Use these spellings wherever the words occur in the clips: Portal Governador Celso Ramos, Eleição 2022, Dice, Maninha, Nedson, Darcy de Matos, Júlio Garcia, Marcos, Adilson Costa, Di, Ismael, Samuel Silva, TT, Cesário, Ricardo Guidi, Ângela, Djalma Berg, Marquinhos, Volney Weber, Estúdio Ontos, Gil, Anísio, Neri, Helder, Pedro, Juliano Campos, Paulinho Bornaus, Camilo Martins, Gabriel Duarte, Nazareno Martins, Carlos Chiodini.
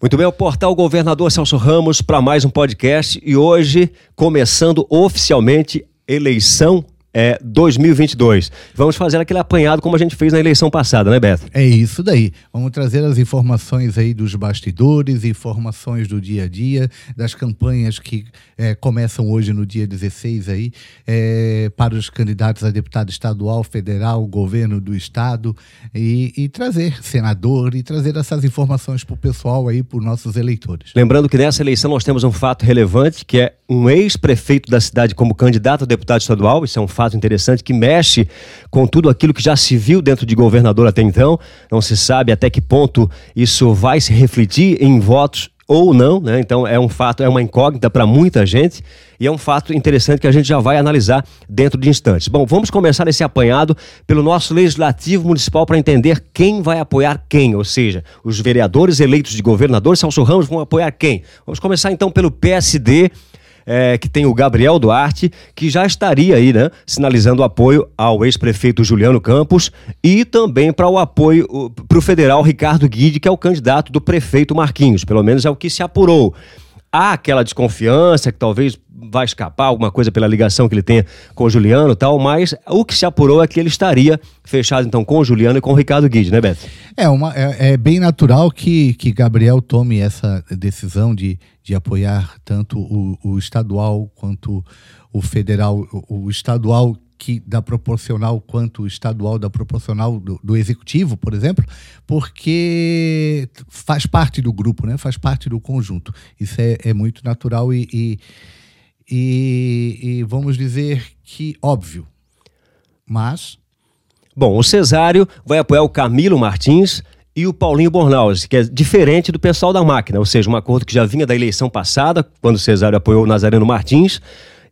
Muito bem, o Portal Governador Celso Ramos para mais um podcast e hoje começando oficialmente eleição 2022. Vamos fazer aquele apanhado como a gente fez na eleição passada, né, Beto? É isso daí. Vamos trazer as informações aí dos bastidores, informações do dia a dia, das campanhas que começam hoje no dia 16 aí, para os candidatos a deputado estadual, federal, governo do estado e trazer senador e trazer essas informações para o pessoal aí, para os nossos eleitores. Lembrando que nessa eleição nós temos um fato relevante que é um ex-prefeito da cidade como candidato a deputado estadual, isso é um fato interessante que mexe com tudo aquilo que já se viu dentro de governador até então. Não se sabe até que ponto isso vai se refletir em votos ou não, né? Então é um fato, é uma incógnita para muita gente e é um fato interessante que a gente já vai analisar dentro de instantes. Bom, vamos começar esse apanhado pelo nosso Legislativo Municipal para entender quem vai apoiar quem, ou seja, os vereadores eleitos de governador Celso Ramos vão apoiar quem. Vamos começar então pelo PSD, que tem o Gabriel Duarte, que já estaria aí, né, sinalizando apoio ao ex-prefeito Juliano Campos e também para o apoio para o federal Ricardo Guidi, que é o candidato do prefeito Marquinhos, pelo menos é o que se apurou. Há aquela desconfiança que talvez vai escapar alguma coisa pela ligação que ele tem com o Juliano e tal, mas o que se apurou é que ele estaria fechado então com o Juliano e com o Ricardo Guidi, né, Beto? É bem natural que Gabriel tome essa decisão de apoiar tanto o estadual quanto o federal, o estadual que dá proporcional quanto o estadual dá proporcional do executivo, por exemplo, porque faz parte do grupo, né? Faz parte do conjunto. Isso é muito natural e vamos dizer que óbvio, mas... Bom, o Cesário vai apoiar o Camilo Martins e o Paulinho Bornaus, que é diferente do pessoal da máquina, ou seja, um acordo que já vinha da eleição passada, quando o Cesário apoiou o Nazareno Martins,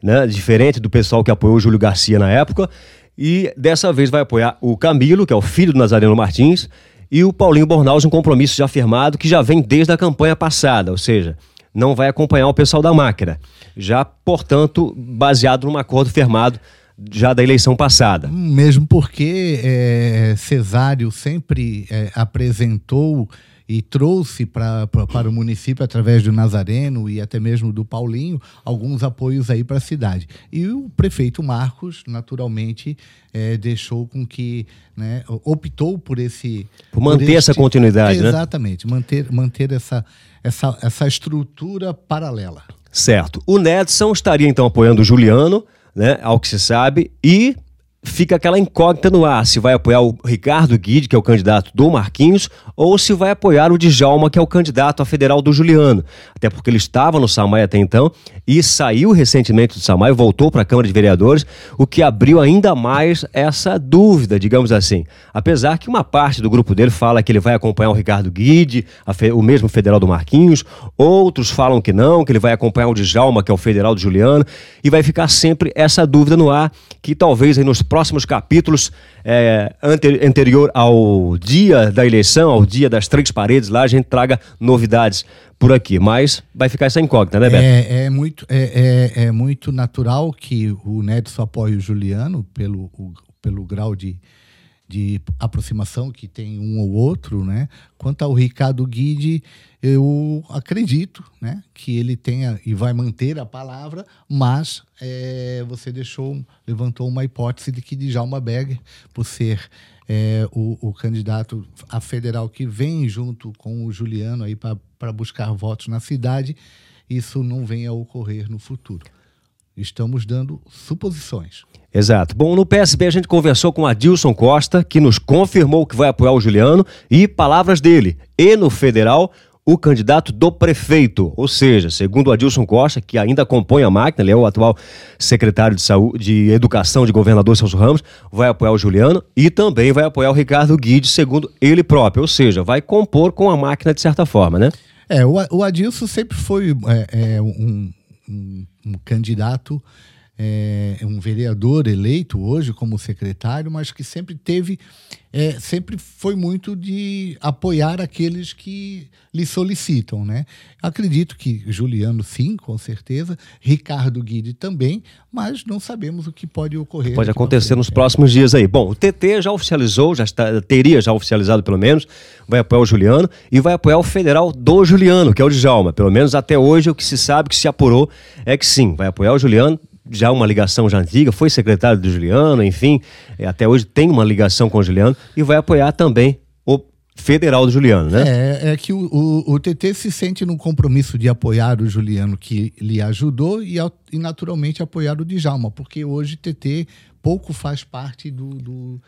né, diferente do pessoal que apoiou o Júlio Garcia na época, e dessa vez vai apoiar o Camilo, que é o filho do Nazareno Martins, e o Paulinho Bornaus, um compromisso já firmado que já vem desde a campanha passada, ou seja, não vai acompanhar o pessoal da máquina, já, portanto, baseado num acordo firmado já da eleição passada. Mesmo porque Cesário sempre apresentou e trouxe para o município, através do Nazareno e até mesmo do Paulinho, alguns apoios aí para a cidade. E o prefeito Marcos, naturalmente, deixou com que, né, optou por esse... Por manter essa continuidade, né? Exatamente, manter essa estrutura paralela. Certo. O Nedson estaria, então, apoiando o Juliano, né, ao que se sabe, e... fica aquela incógnita no ar, se vai apoiar o Ricardo Guidi, que é o candidato do Marquinhos, ou se vai apoiar o Djalma, que é o candidato a federal do Juliano. Até porque ele estava no Samaia até então e saiu recentemente do Samaia, voltou para a Câmara de Vereadores, o que abriu ainda mais essa dúvida, digamos assim. Apesar que uma parte do grupo dele fala que ele vai acompanhar o Ricardo Guidi, o mesmo federal do Marquinhos, outros falam que não, que ele vai acompanhar o Djalma, que é o federal do Juliano, e vai ficar sempre essa dúvida no ar, que talvez aí nos próximos capítulos, anterior ao dia da eleição, ao dia das três paredes, lá a gente traga novidades por aqui, mas vai ficar essa incógnita, né, Beto? É muito natural que o Nedson apoie o Juliano pelo grau de aproximação que tem um ou outro, né? Quanto ao Ricardo Guidi, eu acredito, né, que ele tenha e vai manter a palavra, mas você levantou uma hipótese de que Djalma Berg, por ser o candidato a federal que vem junto com o Juliano aí para buscar votos na cidade, isso não venha a ocorrer no futuro. Estamos dando suposições. Exato. Bom, no PSB a gente conversou com Adilson Costa, que nos confirmou que vai apoiar o Juliano, e palavras dele. E no federal, o candidato do prefeito. Ou seja, segundo Adilson Costa, que ainda compõe a máquina, ele é o atual secretário de Saúde, de Educação de governador Celso Ramos, vai apoiar o Juliano e também vai apoiar o Ricardo Guidi, segundo ele próprio. Ou seja, vai compor com a máquina de certa forma, né? O Adilson sempre foi um candidato um vereador eleito hoje como secretário, mas que sempre teve, sempre foi muito de apoiar aqueles que lhe solicitam, né? Acredito que Juliano, sim, com certeza, Ricardo Guidi também, mas não sabemos o que pode ocorrer. Pode acontecer nos próximos dias aí. Bom, o TT já oficializou, já teria oficializado pelo menos, vai apoiar o Juliano e vai apoiar o federal do Juliano, que é o Djalma. Pelo menos até hoje o que se sabe, que se apurou, é que sim, vai apoiar o Juliano. Já uma ligação já antiga, foi secretário do Juliano, enfim, até hoje tem uma ligação com o Juliano e vai apoiar também o federal do Juliano, né? É que o TT se sente num compromisso de apoiar o Juliano, que lhe ajudou, e naturalmente apoiar o Djalma, porque hoje o TT pouco faz parte do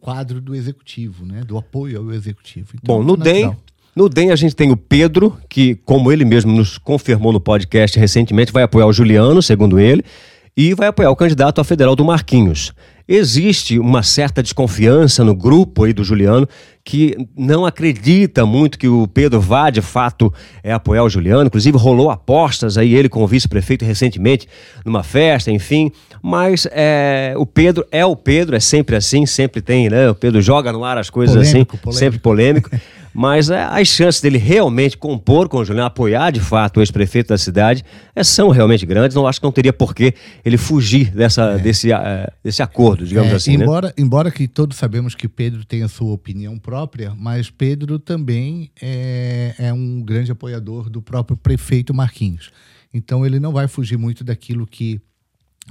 quadro do executivo, né? Do apoio ao executivo. Então, bom, no DEM... No DEM a gente tem o Pedro, que, como ele mesmo nos confirmou no podcast recentemente, vai apoiar o Juliano, segundo ele, e vai apoiar o candidato a federal do Marquinhos. Existe uma certa desconfiança no grupo aí do Juliano, que não acredita muito que o Pedro vá, de fato, apoiar o Juliano. Inclusive, rolou apostas aí, ele com o vice-prefeito recentemente, numa festa, enfim. Mas o Pedro, é sempre assim, sempre tem, né? O Pedro joga no ar as coisas polêmico, assim, sempre polêmico. Mas as chances dele realmente compor com o Juliano, apoiar de fato o ex-prefeito da cidade, são realmente grandes. Não acho que não teria por que ele fugir desse acordo, digamos assim. Embora que todos sabemos que Pedro tenha sua opinião própria, mas Pedro também é um grande apoiador do próprio prefeito Marquinhos. Então ele não vai fugir muito daquilo que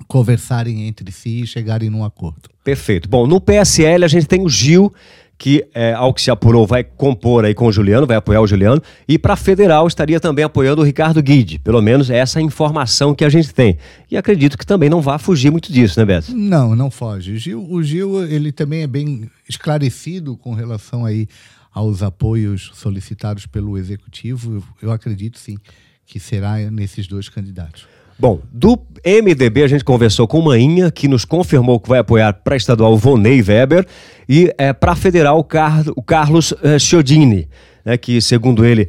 conversarem entre si e chegarem num acordo. Perfeito. Bom, no PSL a gente tem o Gil, que ao que se apurou vai compor aí com o Juliano, vai apoiar o Juliano, e para federal estaria também apoiando o Ricardo Guidi, pelo menos essa informação que a gente tem. E acredito que também não vá fugir muito disso, né, Beto? Não foge. O Gil, ele também é bem esclarecido com relação aí aos apoios solicitados pelo executivo. Eu acredito, sim, que será nesses dois candidatos. Bom, do MDB a gente conversou com Maninha, que nos confirmou que vai apoiar para estadual o Volney Weber e para federal o Carlos Chiodini, né, que segundo ele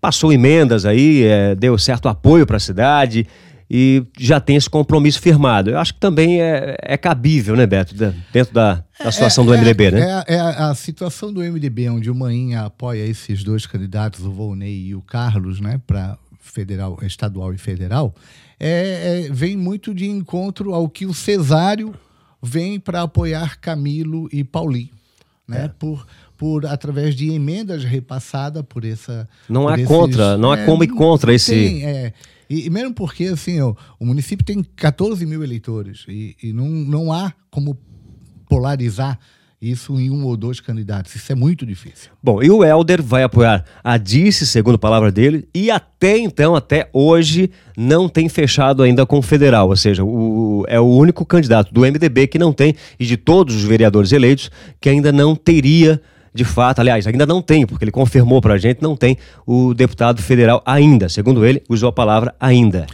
passou emendas aí, deu certo apoio para a cidade e já tem esse compromisso firmado. Eu acho que também é cabível, né, Beto, dentro da situação do MDB, né? A situação do MDB, onde o Maninha apoia esses dois candidatos, o Volney e o Carlos, né, para federal, estadual e federal, vem muito de encontro ao que o Cesário vem para apoiar Camilo e Paulinho, né? Através de emendas repassadas por essa... E mesmo porque, assim, o município tem 14 mil eleitores e não há como polarizar isso em um ou dois candidatos. Isso é muito difícil. Bom, e o Helder vai apoiar a Dice, segundo a palavra dele, e até hoje, não tem fechado ainda com o federal. Ou seja, é o único candidato do MDB que não tem, e de todos os vereadores eleitos, que ainda não teria, de fato, aliás, ainda não tem, porque ele confirmou pra gente, não tem o deputado federal ainda. Segundo ele, usou a palavra ainda.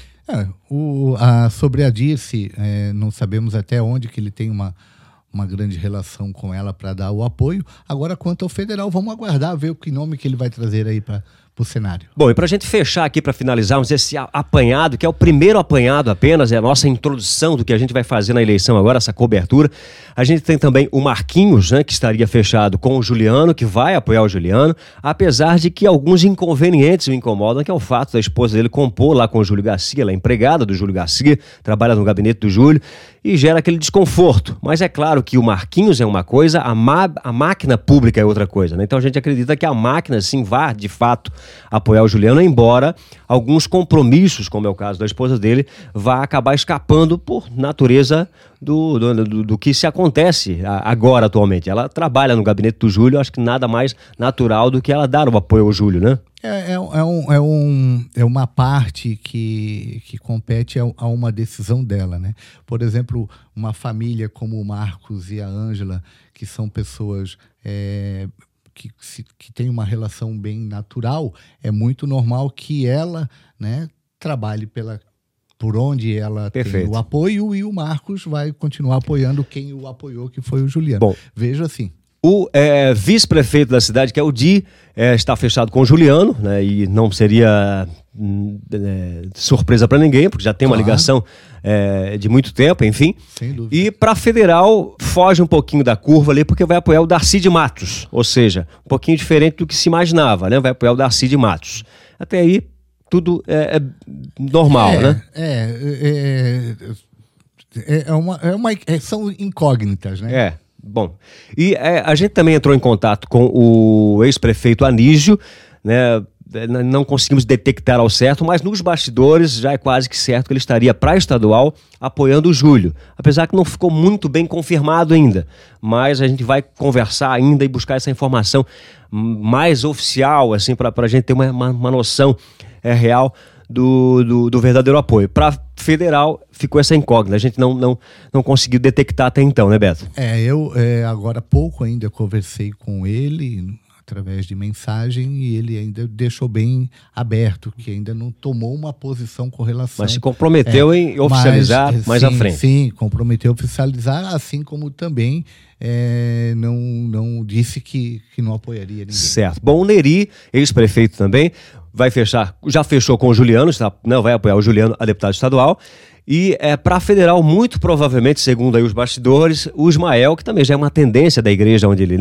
Sobre a Dice, não sabemos até onde que ele tem uma grande relação com ela para dar o apoio. Agora, quanto ao federal, vamos aguardar, ver que nome que ele vai trazer aí para o cenário. Bom, e para a gente fechar aqui, para finalizarmos esse apanhado, que é o primeiro apanhado apenas, é a nossa introdução do que a gente vai fazer na eleição agora, essa cobertura. A gente tem também o Marquinhos, né, que estaria fechado com o Juliano, que vai apoiar o Juliano, apesar de que alguns inconvenientes o incomodam, que é o fato da esposa dele compor lá com o Júlio Garcia, ela é empregada do Júlio Garcia, trabalha no gabinete do Júlio, e gera aquele desconforto. Mas é claro que o Marquinhos é uma coisa, a máquina pública é outra coisa, né? Então a gente acredita que a máquina, sim, vá, de fato, apoiar o Juliano, embora alguns compromissos, como é o caso da esposa dele, vá acabar escapando por natureza do que se acontece agora, atualmente. Ela trabalha no gabinete do Júlio, acho que nada mais natural do que ela dar o apoio ao Júlio, né? É uma parte que compete a uma decisão dela, né? Por exemplo, uma família como o Marcos e a Ângela, que são pessoas... Que tem uma relação bem natural, é muito normal que ela, né, trabalhe por onde ela tem o apoio, e o Marcos vai continuar apoiando quem o apoiou, que foi o Juliano. Bom, vejo assim. O vice-prefeito da cidade, que é o Di, está fechado com o Juliano, né, e não seria surpresa para ninguém, porque já tem uma ligação de muito tempo, enfim. Sem dúvida. E para federal, foge um pouquinho da curva ali, porque vai apoiar o Darcy de Matos, ou seja, um pouquinho diferente do que se imaginava, né? Vai apoiar o Darcy de Matos. Até aí, tudo é normal, né? São incógnitas, né? Bom, e a gente também entrou em contato com o ex-prefeito Anísio, né? Não conseguimos detectar ao certo, mas nos bastidores já é quase que certo que ele estaria para estadual apoiando o Júlio, apesar que não ficou muito bem confirmado ainda, mas a gente vai conversar ainda e buscar essa informação mais oficial, assim, para a gente ter uma noção real do verdadeiro apoio. Para federal ficou essa incógnita, a gente não conseguiu detectar até então, né, Beto? Eu agora há pouco ainda conversei com ele através de mensagem e ele ainda deixou bem aberto, que ainda não tomou uma posição com relação... Mas se comprometeu em oficializar mais à frente. Sim, comprometeu a oficializar, assim como também não disse que não apoiaria ninguém. Certo. Bom, o Neri, ex-prefeito também, vai fechar, já fechou com o Juliano, vai apoiar o Juliano a deputado estadual. E para a federal, muito provavelmente, segundo aí os bastidores, o Ismael, que também já é uma tendência da igreja onde ele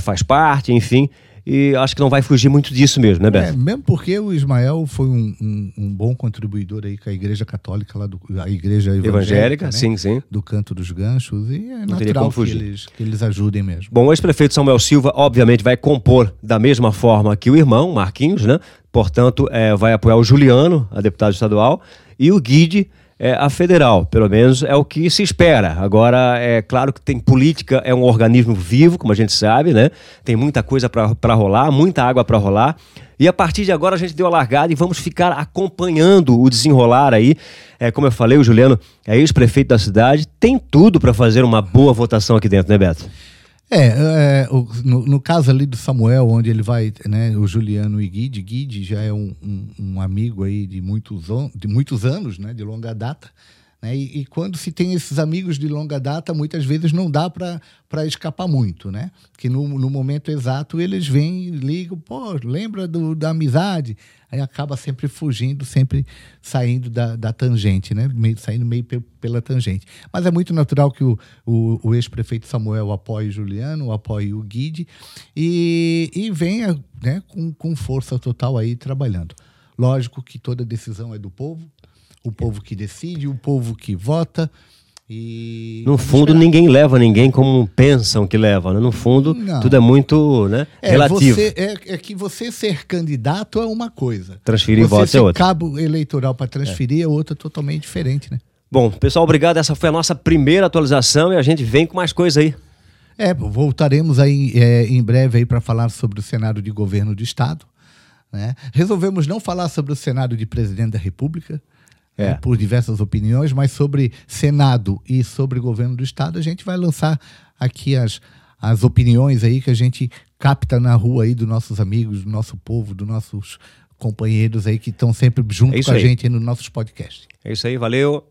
faz parte, enfim, e acho que não vai fugir muito disso mesmo, né, Beto? Mesmo porque o Ismael foi um bom contribuidor aí com a igreja católica, lá a igreja evangélica, né? Sim. Do Canto dos Ganchos, e é natural que eles ajudem mesmo. Bom, o ex-prefeito Samuel Silva, obviamente, vai compor da mesma forma que o irmão, Marquinhos, né? Portanto, vai apoiar o Juliano, a deputada estadual, e o Guidi, a federal, pelo menos é o que se espera. Agora, é claro que tem política, é um organismo vivo, como a gente sabe, né? Tem muita coisa para rolar, muita água para rolar. E a partir de agora a gente deu a largada e vamos ficar acompanhando o desenrolar aí. Como eu falei, o Juliano é ex-prefeito da cidade, tem tudo para fazer uma boa votação aqui dentro, né, Beto? No caso ali do Samuel, onde ele vai, né, o Juliano e Guidi já é um amigo aí de muitos anos, né, de longa data, né, e quando se tem esses amigos de longa data, muitas vezes não dá para escapar muito, né, que no momento exato eles vêm e ligam, lembra da amizade, aí acaba sempre fugindo, sempre saindo da tangente, né, saindo meio pela tangente. Mas é muito natural que o ex-prefeito Samuel apoie o Juliano, apoie o Guidi e venha, né, com força total aí trabalhando. Lógico que toda decisão é do povo, o povo que decide, o povo que vota. E no fundo, ninguém leva ninguém como pensam que leva, né? No fundo, tudo é muito, né, relativo. Que você ser candidato é uma coisa. Transferir voto é outra. Você ser cabo eleitoral para transferir é outra, totalmente diferente, né? Bom, pessoal, obrigado. Essa foi a nossa primeira atualização e a gente vem com mais coisa aí. Voltaremos aí em breve aí para falar sobre o cenário de governo do Estado, né? Resolvemos não falar sobre o cenário de presidente da República, por diversas opiniões, mas sobre Senado e sobre governo do Estado, a gente vai lançar aqui as opiniões aí que a gente capta na rua aí dos nossos amigos, do nosso povo, dos nossos companheiros aí que estão sempre junto com a gente aí nos nossos podcasts. É isso aí, valeu!